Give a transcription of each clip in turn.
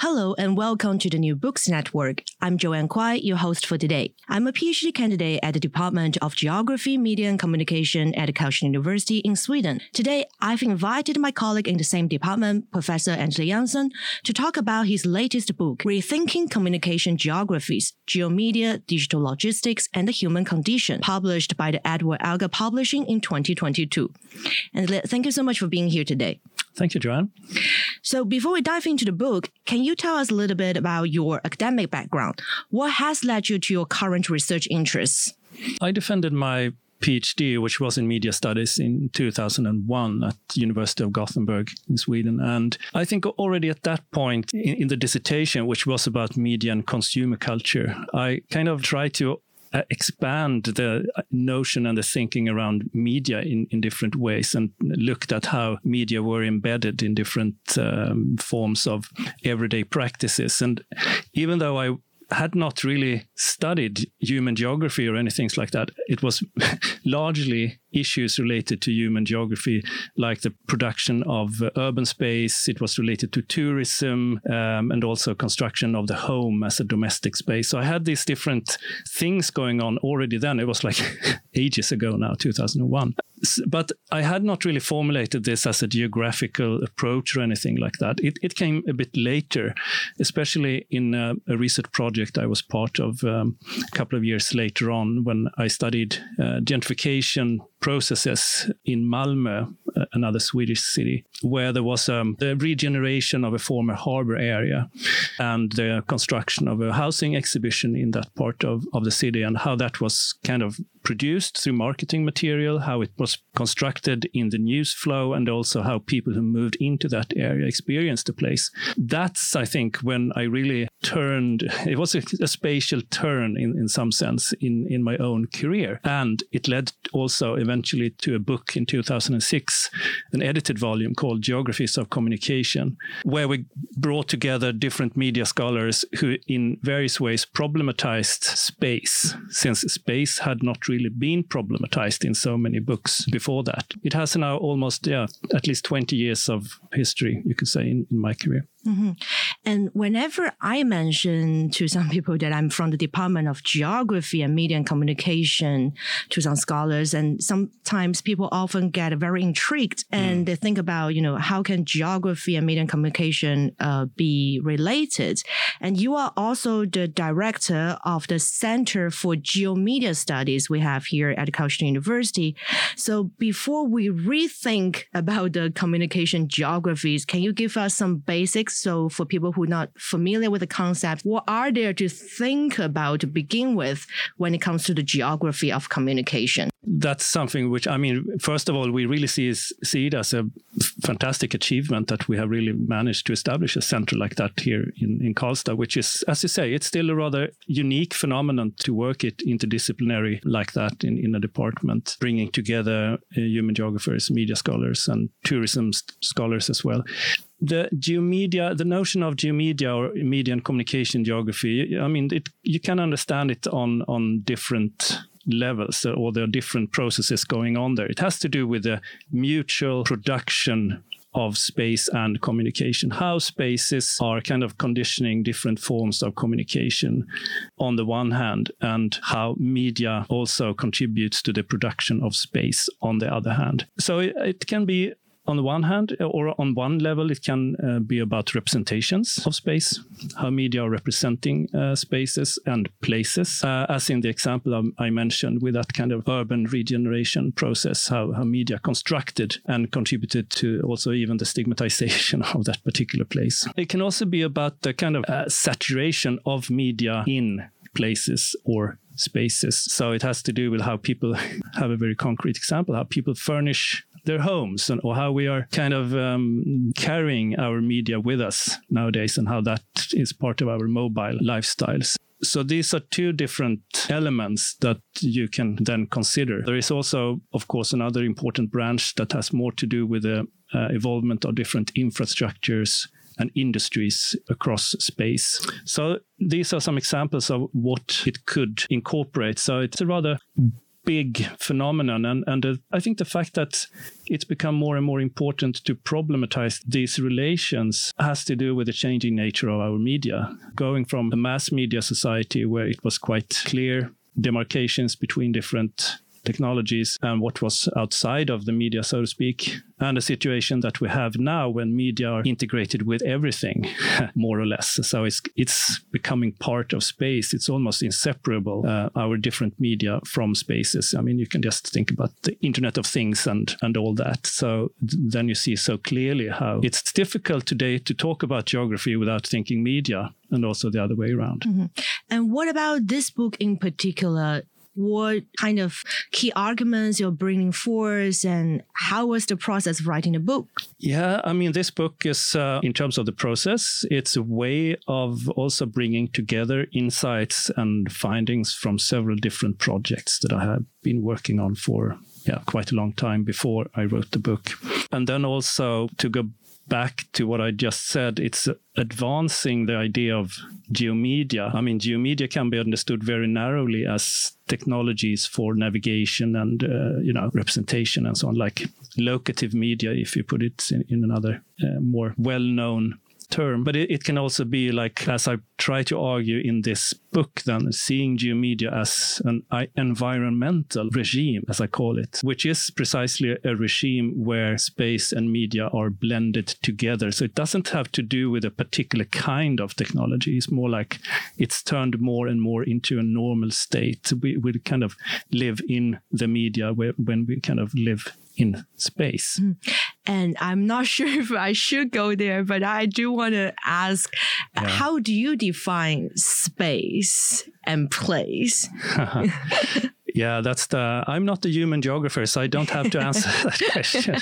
Hello and welcome to the New Books Network. I'm Joanne Kuai, your host for today. I'm a PhD candidate at the Department of Geography, Media and Communication at Karlstad University in Sweden. Today, I've invited my colleague in the same department, Professor André Jansson, to talk about his latest book, Rethinking Communication Geographies, Geomedia, Digital Logistics, and the Human Condition, published by the Edward Elgar Publishing in 2022. And thank you so much for being here today. Thank you, Joanne. So before we dive into the book, can you tell us a little bit about your academic background? What has led you to your current research interests? I defended my PhD, which was in media studies, in 2001 at the University of Gothenburg in Sweden. And I think already at that point in the dissertation, which was about media and consumer culture, I kind of tried to expand the notion and the thinking around media in different ways, and looked at how media were embedded in different forms of everyday practices. And even though I had not really studied human geography or anything like that, it was largely issues related to human geography, like the production of urban space. It was related to tourism and also construction of the home as a domestic space. So I had these different things going on already then. It was like ages ago now, 2001. But I had not really formulated this as a geographical approach or anything like that. It came a bit later, especially in a research project I was part of a couple of years later on, when I studied gentrification processes in Malmö, another Swedish city, where there was the regeneration of a former harbor area and the construction of a housing exhibition in that part of the city, and how that was kind of produced through marketing material, how it was constructed in the news flow, and also how people who moved into that area experienced the place. That's, I think, when I really turned, it was a spatial turn in some sense in my own career. And it led also eventually to a book in 2006, an edited volume called Geographies of Communication, where we brought together different media scholars who in various ways problematized space, since space had not really been problematized in so many books before that. It has now almost, at least 20 years of history, you could say, in my career. Mm-hmm. And whenever I mention to some people that I'm from the Department of Geography and Media and Communication, to some scholars, and sometimes people often get very intrigued and they think about, how can geography and media and communication be related? And you are also the director of the Center for Geomedia Studies we have here at Karlstad University. So before we rethink about the communication geographies, can you give us some basics? So for people who are not familiar with the concept, what are there to think about to begin with when it comes to the geography of communication? That's something which, first of all, we really see it as a fantastic achievement that we have really managed to establish a center like that here in Karlstad, which is, as you say, it's still a rather unique phenomenon to work it interdisciplinary like that in a department, bringing together human geographers, media scholars, and tourism scholars as well. The notion of geomedia or media and communication geography, you can understand it on different levels, or there are different processes going on there. It has to do with the mutual production of space and communication, how spaces are kind of conditioning different forms of communication on the one hand, and how media also contributes to the production of space on the other hand. So it can be on the one hand, or on one level, it can be about representations of space, how media are representing spaces and places, as in the example I mentioned with that kind of urban regeneration process, how media constructed and contributed to also even the stigmatization of that particular place. It can also be about the kind of saturation of media in places or spaces. So it has to do with how people have a very concrete example, how people furnish their homes, and or how we are kind of carrying our media with us nowadays, and how that is part of our mobile lifestyles. So these are two different elements that you can then consider. There is also, of course, another important branch that has more to do with the involvement of different infrastructures and industries across space. So these are some examples of what it could incorporate. So it's a rather big phenomenon. And I think the fact that it's become more and more important to problematize these relations has to do with the changing nature of our media. Going from a mass media society where it was quite clear demarcations between different technologies and what was outside of the media, so to speak, and a situation that we have now when media are integrated with everything, more or less. So it's becoming part of space. It's almost inseparable, our different media from spaces. I mean, you can just think about the Internet of Things and all that. So then you see so clearly how it's difficult today to talk about geography without thinking media, and also the other way around. Mm-hmm. And what about this book in particular? What kind of key arguments you're bringing forth, and how was the process of writing the book? Yeah, I mean, this book is, in terms of the process, it's a way of also bringing together insights and findings from several different projects that I have been working on for quite a long time before I wrote the book. And then also to go back to what I just said, it's advancing the idea of geomedia. I mean, geomedia can be understood very narrowly as technologies for navigation and, representation and so on, like locative media, if you put it in another more well-known term. But it can also be like, as I try to argue in this book, then seeing geomedia as an environmental regime, as I call it, which is precisely a regime where space and media are blended together. So it doesn't have to do with a particular kind of technology. It's more like it's turned more and more into a normal state. We kind of live in the media when we kind of live in space. And I'm not sure if I should go there, but I do want to ask, how do you define space and place? Yeah, I'm not a human geographer, so I don't have to answer that question.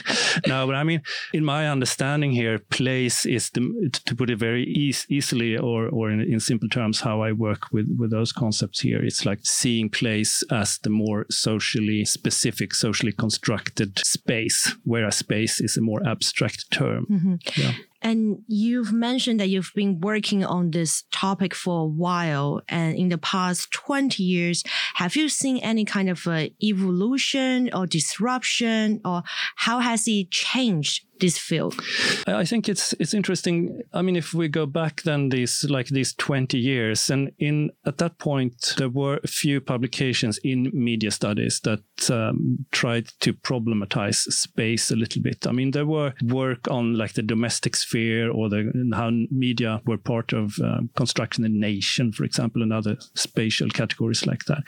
No, but I mean, in my understanding here, place is, to put it very easily or in simple terms, how I work with those concepts here. It's like seeing place as the more socially specific, socially constructed space, whereas space is a more abstract term. Mm-hmm. Yeah. And you've mentioned that you've been working on this topic for a while. And in the past 20 years, have you seen any kind of evolution or disruption, or how has it changed this field? I think it's interesting. I mean, if we go back then these 20 years, and at that point, there were a few publications in media studies that tried to problematize space a little bit. I mean, there were work on like the domestic sphere or how media were part of constructing a nation, for example, and other spatial categories like that,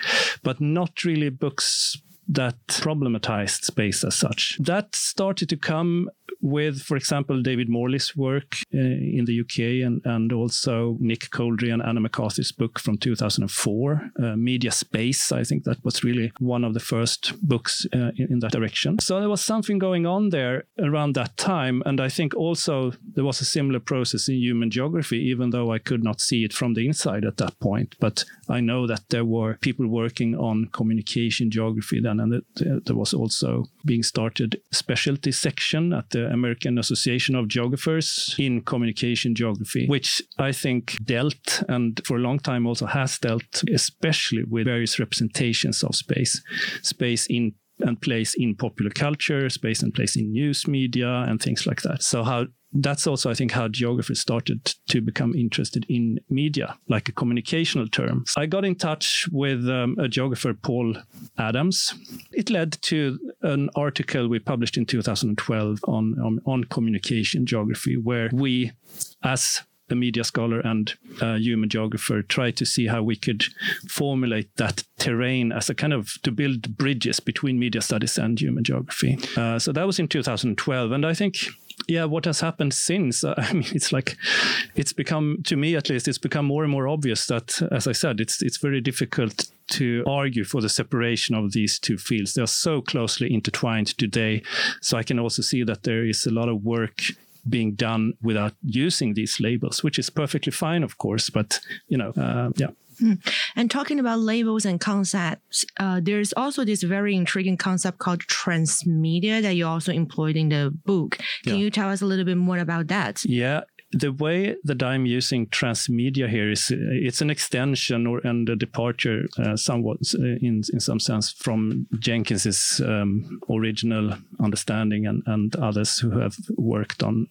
but not really books that problematized space as such. That started to come with, for example, David Morley's work in the UK and also Nick Coldry and Anna McCarthy's book from 2004, Media Space. I think that was really one of the first books in that direction. So there was something going on there around that time. And I think also there was a similar process in human geography, even though I could not see it from the inside at that point. But I know that there were people working on communication geography then, and there was also being started a specialty section at the American Association of Geographers in communication geography, which I think dealt, and for a long time also has dealt, especially with various representations of space in and place in popular culture, space and place in news media and things like that. So how that's also, I think, how geographers started to become interested in media, like a communicational term. I got in touch with a geographer, Paul Adams. It led to an article we published in 2012 on communication geography, where we, as a media scholar and a human geographer, tried to see how we could formulate that terrain as a kind of to build bridges between media studies and human geography. So that was in 2012. And I think, what has happened since? I mean, it's become, to me at least, it's become more and more obvious that, as I said, it's very difficult to argue for the separation of these two fields. They are so closely intertwined today. So I can also see that there is a lot of work being done without using these labels, which is perfectly fine, of course, but, And talking about labels and concepts, there's also this very intriguing concept called transmedia that you also employed in the book. Can you tell us a little bit more about that? Yeah. The way that I'm using transmedia here is it's an extension and a departure somewhat in some sense from Jenkins's original understanding and others who have worked on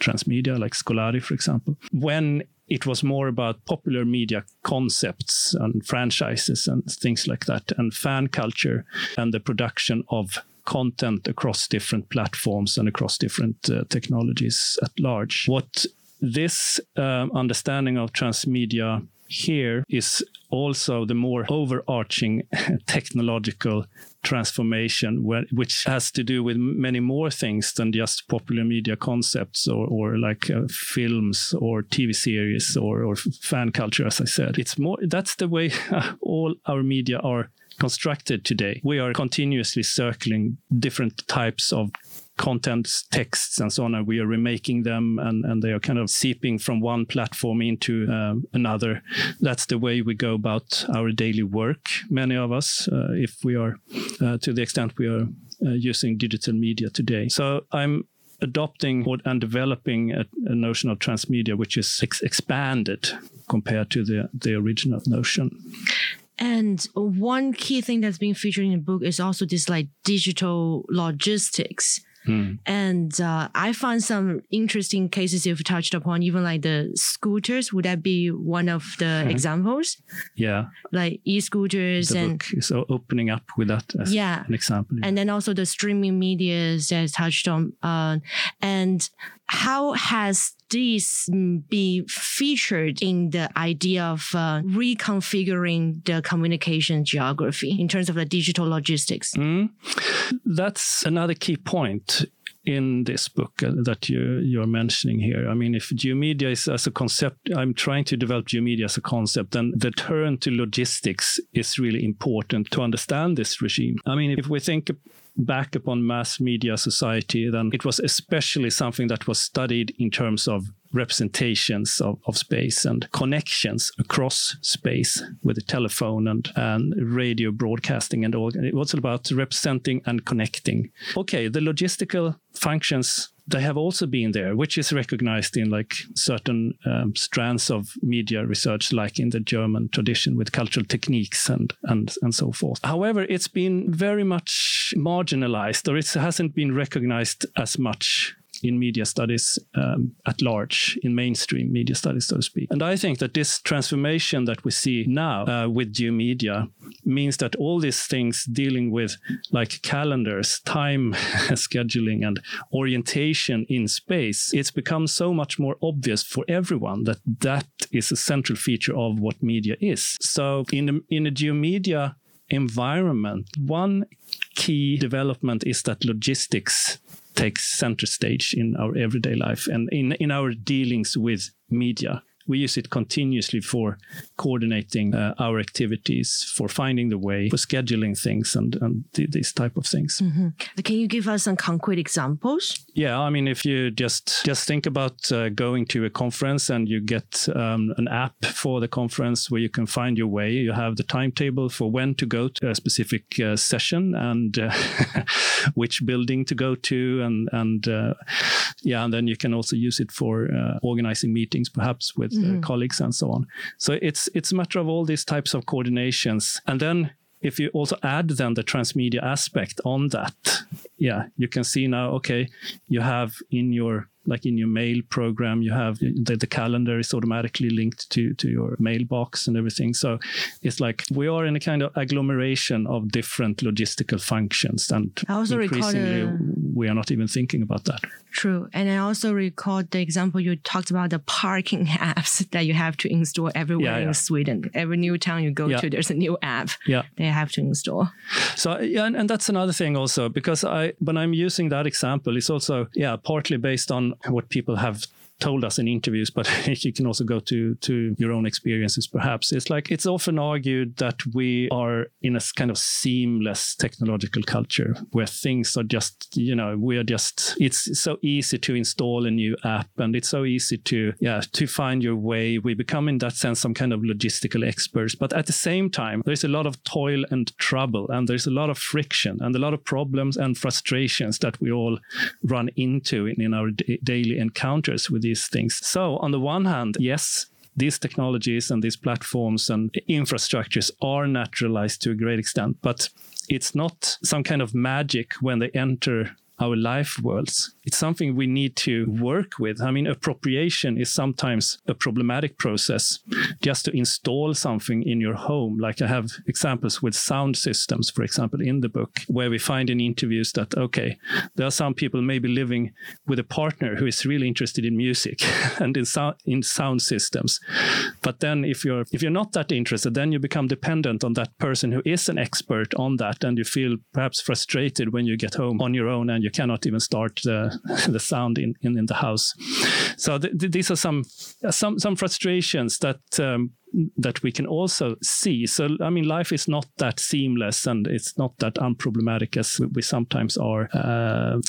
transmedia, like Scolari, for example. When it was more about popular media concepts and franchises and things like that, and fan culture and the production of content across different platforms and across different technologies at large. What this understanding of transmedia here is also the more overarching technological transformation, which has to do with many more things than just popular media concepts or like films or TV series or fan culture, as I said. It's more, that's the way all our media are constructed today. We are continuously circling different types of contents, texts, and so on, and we are remaking them, and they are kind of seeping from one platform into another. That's the way we go about our daily work, many of us, if we are, to the extent we are using digital media today. So I'm adopting and developing a notion of transmedia, which is expanded compared to the original notion. And one key thing that's being featured in the book is also this like digital logistics. And I found some interesting cases you've touched upon, even like the scooters. Would that be one of the examples? Yeah. Like e-scooters. The book is opening up with that as an example. And then also the streaming media that's touched on. And how has this been featured in the idea of reconfiguring the communication geography in terms of the digital logistics? That's another key point in this book that you're mentioning here. I mean, if geomedia is as a concept, I'm trying to develop geomedia as a concept, then the turn to logistics is really important to understand this regime. I mean, if we think back upon mass media society, then it was especially something that was studied in terms of representations of space and connections across space with the telephone and radio broadcasting and all. It was about representing and connecting. Okay, the logistical functions, they have also been there, which is recognized in like certain strands of media research, like in the German tradition with cultural techniques and so forth. However, it's been very much marginalized, or it hasn't been recognized as much in media studies at large, in mainstream media studies, so to speak. And I think that this transformation that we see now with geomedia means that all these things dealing with like calendars, time scheduling and orientation in space, it's become so much more obvious for everyone that that is a central feature of what media is. So in a geomedia environment, one key development is that logistics takes center stage in our everyday life and in our dealings with media. We use it continuously for coordinating our activities, for finding the way, for scheduling things and these type of things. Can you give us some concrete examples? Yeah, I mean, if you just think about going to a conference and you get an app for the conference where you can find your way, you have the timetable for when to go to a specific session and which building to go to and then you can also use it for organizing meetings perhaps with colleagues and so on. So it's a matter of all these types of coordinations. And then if you also add then the transmedia aspect on that, you can see now, okay, you have in your like in your mail program, you have the calendar is automatically linked to your mailbox and everything. So it's like we are in a kind of agglomeration of different logistical functions. And increasingly, we are not even thinking about that. True. And I also recall the example you talked about, the parking apps that you have to install everywhere in Sweden. Every new town you go to, there's a new app they have to install. So, and that's another thing also, because when I'm using that example, it's also, partly based on what people have told us in interviews, but you can also go to your own experiences, perhaps. It's like it's often argued that we are in a kind of seamless technological culture where things are just, it's so easy to install a new app and it's so easy to find your way. We become, in that sense, some kind of logistical experts. But at the same time, there's a lot of toil and trouble, and there's a lot of friction and a lot of problems and frustrations that we all run into in our daily encounters with these things. So on the one hand, yes, these technologies and these platforms and infrastructures are naturalized to a great extent, but it's not some kind of magic when they enter our life worlds. It's something we need to work with. I mean, appropriation is sometimes a problematic process. Just to install something in your home, like I have examples with sound systems, for example, in the book, where we find in interviews that, okay, there are some people maybe living with a partner who is really interested in music and in sound systems. But then if you're not that interested, then you become dependent on that person who is an expert on that, and you feel perhaps frustrated when you get home on your own and you cannot even start the sound in the house. So these are some frustrations that we can also see. So, I mean, life is not that seamless and it's not that unproblematic as we sometimes are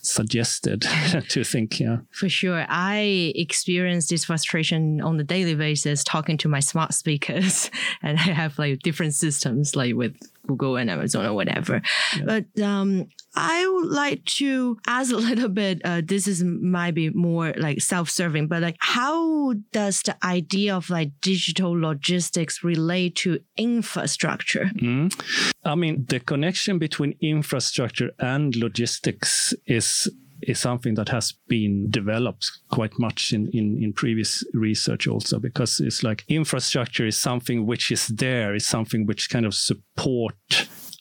suggested to think. Yeah. For sure. I experience this frustration on a daily basis talking to my smart speakers, and I have like different systems like with Google and Amazon or whatever. Yeah. But I would like to ask a little bit, this is might be more like self-serving, but like how does the idea of like digital logistics relate to infrastructure? I mean, the connection between infrastructure and logistics is something that has been developed quite much in previous research also, because it's like infrastructure is something which is there, is something which kind of support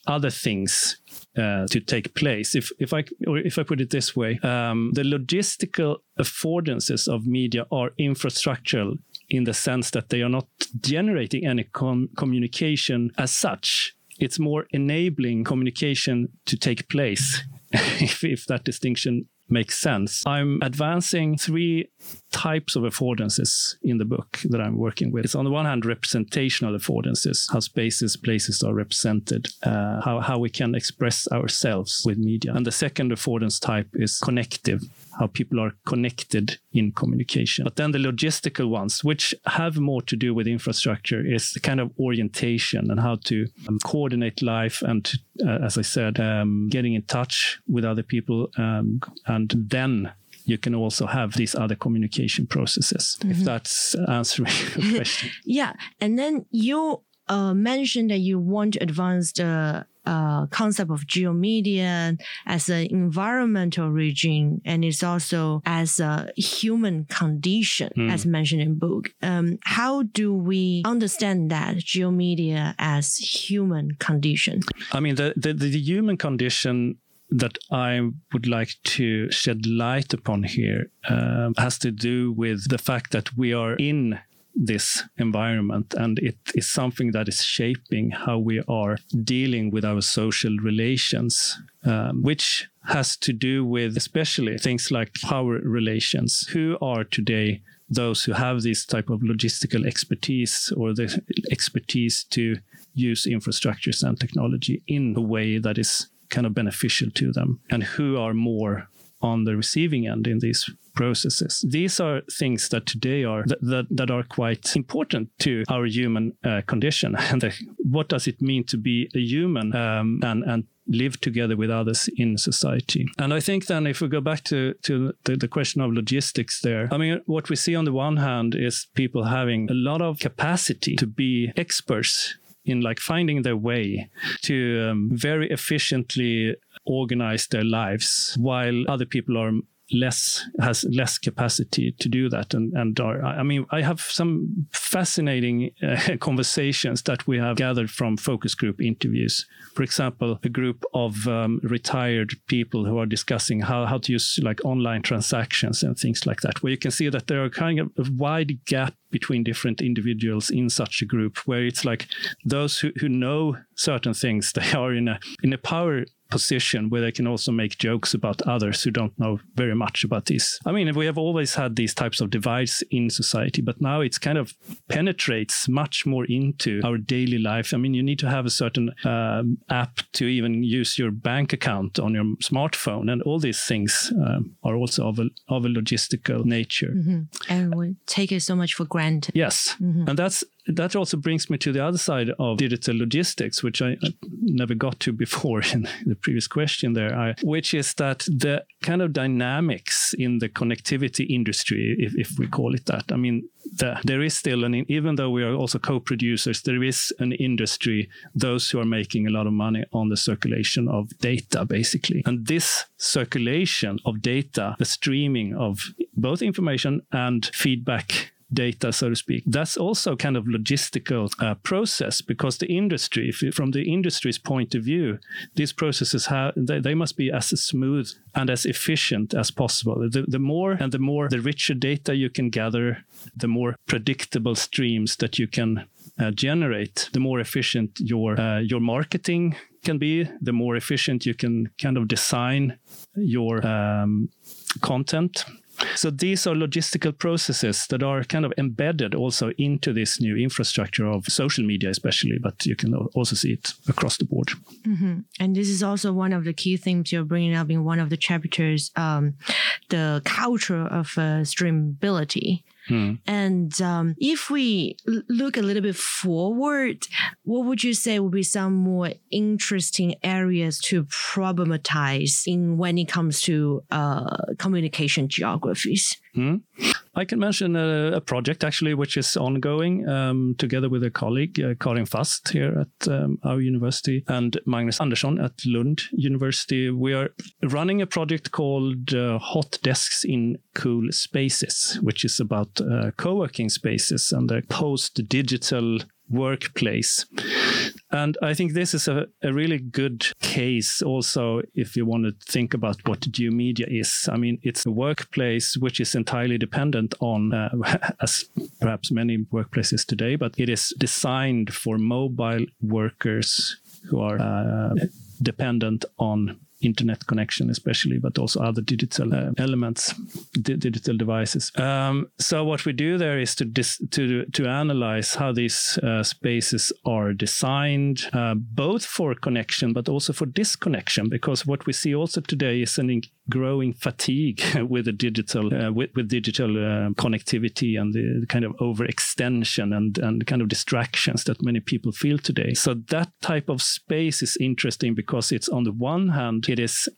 other things to take place. If I put it this way, the logistical affordances of media are infrastructural in the sense that they are not generating any communication as such. It's more enabling communication to take place, if that distinction makes sense. I'm advancing three types of affordances in the book that I'm working with. It's on the one hand, representational affordances, how spaces, places are represented, how we can express ourselves with media. And the second affordance type is connective, how people are connected in communication. But then the logistical ones, which have more to do with infrastructure, is the kind of orientation and how to coordinate life and, as I said, getting in touch with other people. And then you can also have these other communication processes, if that's answering your question. Yeah. And then you mentioned that you want to advance the concept of geomedia as an environmental region, and it's also as a human condition, as mentioned in the book. How do we understand that geomedia as human condition? I mean, the human condition that I would like to shed light upon here has to do with the fact that we are in this environment, and it is something that is shaping how we are dealing with our social relations, which has to do with especially things like power relations. Who are today those who have this type of logistical expertise or the expertise to use infrastructures and technology in a way that is kind of beneficial to them, and who are more on the receiving end in these processes? These are things that today are that are quite important to our human condition. And what does it mean to be a human and live together with others in society? And I think then if we go back to the question of logistics there, I mean, what we see on the one hand is people having a lot of capacity to be experts in like finding their way to very efficiently organize their lives, while other people are has less capacity to do that. And I have some fascinating conversations that we have gathered from focus group interviews. For example, a group of retired people who are discussing how to use like online transactions and things like that, where you can see that there are kind of a wide gap between different individuals in such a group, where it's like those who know certain things, they are in a power position where they can also make jokes about others who don't know very much about this. I mean, we have always had these types of divides in society, but now it's kind of penetrates much more into our daily life. I mean, you need to have a certain app to even use your bank account on your smartphone, and all these things are also of a logistical nature. Mm-hmm. And we take it so much for granted. Yes. Mm-hmm. And that also brings me to the other side of digital logistics, which I never got to before in the previous question there, which is that the kind of dynamics in the connectivity industry, if we call it that. I mean, there is still, and even though we are also co-producers, there is an industry, those who are making a lot of money on the circulation of data, basically. And this circulation of data, the streaming of both information and feedback data, so to speak. That's also kind of logistical process, because the industry, from the industry's point of view, these processes they must be as smooth and as efficient as possible. The more the richer data you can gather, the more predictable streams that you can generate, the more efficient your marketing can be, the more efficient you can kind of design your content. So these are logistical processes that are kind of embedded also into this new infrastructure of social media, especially, but you can also see it across the board. Mm-hmm. And this is also one of the key things you're bringing up in one of the chapters, the culture of streamability. Hmm. And if we look a little bit forward, what would you say would be some more interesting areas to problematize in when it comes to communication geographies? Hmm. I can mention a project, actually, which is ongoing together with a colleague, Karin Fast, here at our university, and Magnus Andersson at Lund University. We are running a project called Hot Desks in Cool Places, which is about co-working spaces and the post-digital workplace. And I think this is a really good case also if you want to think about what geomedia is. I mean, it's a workplace which is entirely dependent on, as perhaps many workplaces today, but it is designed for mobile workers who are dependent on internet connection especially, but also other digital elements, digital devices. So what we do there is to analyze how these spaces are designed, both for connection, but also for disconnection, because what we see also today is an growing fatigue with the digital connectivity and the kind of overextension and kind of distractions that many people feel today. So that type of space is interesting because it's, on the one hand, it is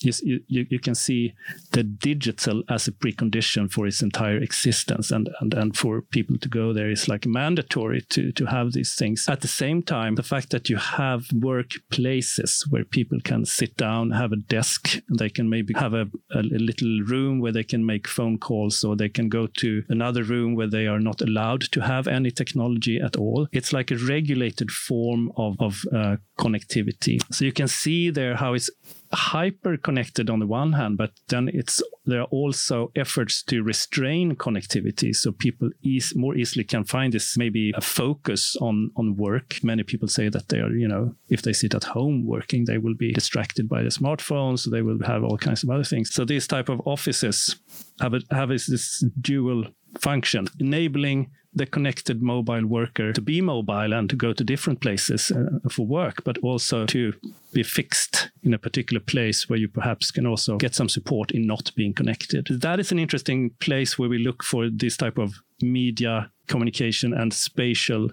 you can see the digital as a precondition for its entire existence, and for people to go there is like mandatory to have these things. At the same time, the fact that you have workplaces where people can sit down, have a desk, and they can maybe have a little room where they can make phone calls, or they can go to another room where they are not allowed to have any technology at all. It's like a regulated form of connectivity. So you can see there how it's hyper connected on the one hand, but then there are also efforts to restrain connectivity so people more easily can find this maybe a focus on work. Many people say that they are, if they sit at home working, they will be distracted by the smartphones, so they will have all kinds of other things. So these type of offices have this dual function, enabling the connected mobile worker to be mobile and to go to different places for work, but also to be fixed in a particular place where you perhaps can also get some support in not being connected. That is an interesting place where we look for this type of media, communication, and spatial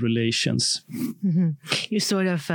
relations. Mm-hmm. You sort of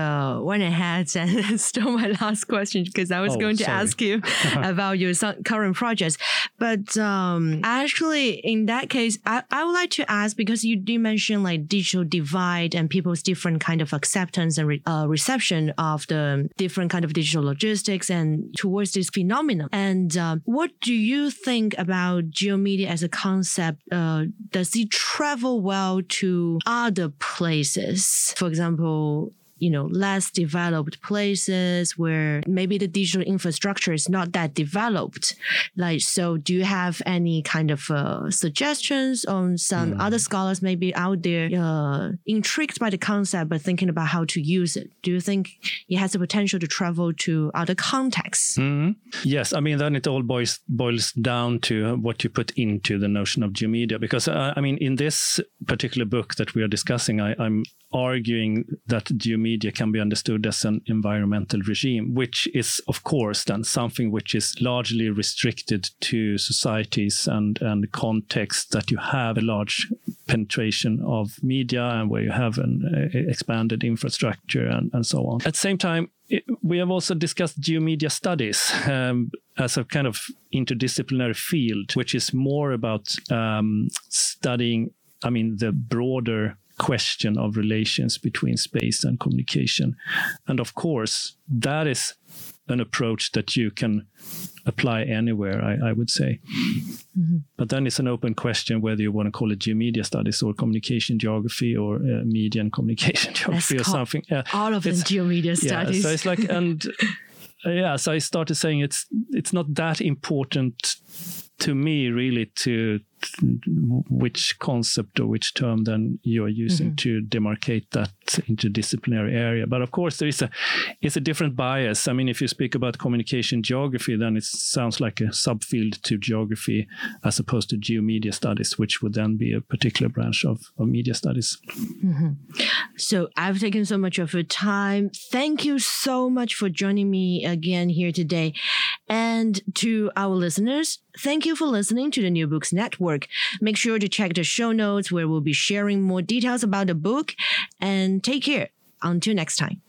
went ahead and stole my last question because I was going to ask you about your current projects. But actually, in that case, I would like to ask, because you did mention like digital divide and people's different kind of acceptance and reception of the different kind of digital logistics and towards this phenomenon. And what do you think about geomedia as a concept? Does it travel well to other places? For example, you know, less developed places where maybe the digital infrastructure is not that developed. Like, so do you have any kind of suggestions on some other scholars maybe out there intrigued by the concept, but thinking about how to use it? Do you think it has the potential to travel to other contexts? Mm-hmm. Yes. I mean, then it all boils down to what you put into the notion of geomedia. Because, I mean, in this particular book that we are discussing, I'm arguing that geomedia can be understood as an environmental regime, which is, of course, then something which is largely restricted to societies and contexts that you have a large penetration of media and where you have an expanded infrastructure and so on. At the same time, we have also discussed geomedia studies as a kind of interdisciplinary field, which is more about studying, I mean, the broader question of relations between space and communication. And of course, that is an approach that you can apply anywhere, I would say. Mm-hmm. But then it's an open question whether you want to call it geomedia studies or communication geography or media and communication geography or something. All of them geomedia studies. So it's like, and so I started saying it's not that important to me really to which concept or which term then you're using to demarcate that interdisciplinary area. But of course, there is a different bias. I mean, if you speak about communication geography, then it sounds like a subfield to geography as opposed to geomedia studies, which would then be a particular branch of media studies. Mm-hmm. So I've taken so much of your time. Thank you so much for joining me again here today. And to our listeners, thank you for listening to the New Books Network. Make sure to check the show notes where we'll be sharing more details about the book. And take care. Until next time.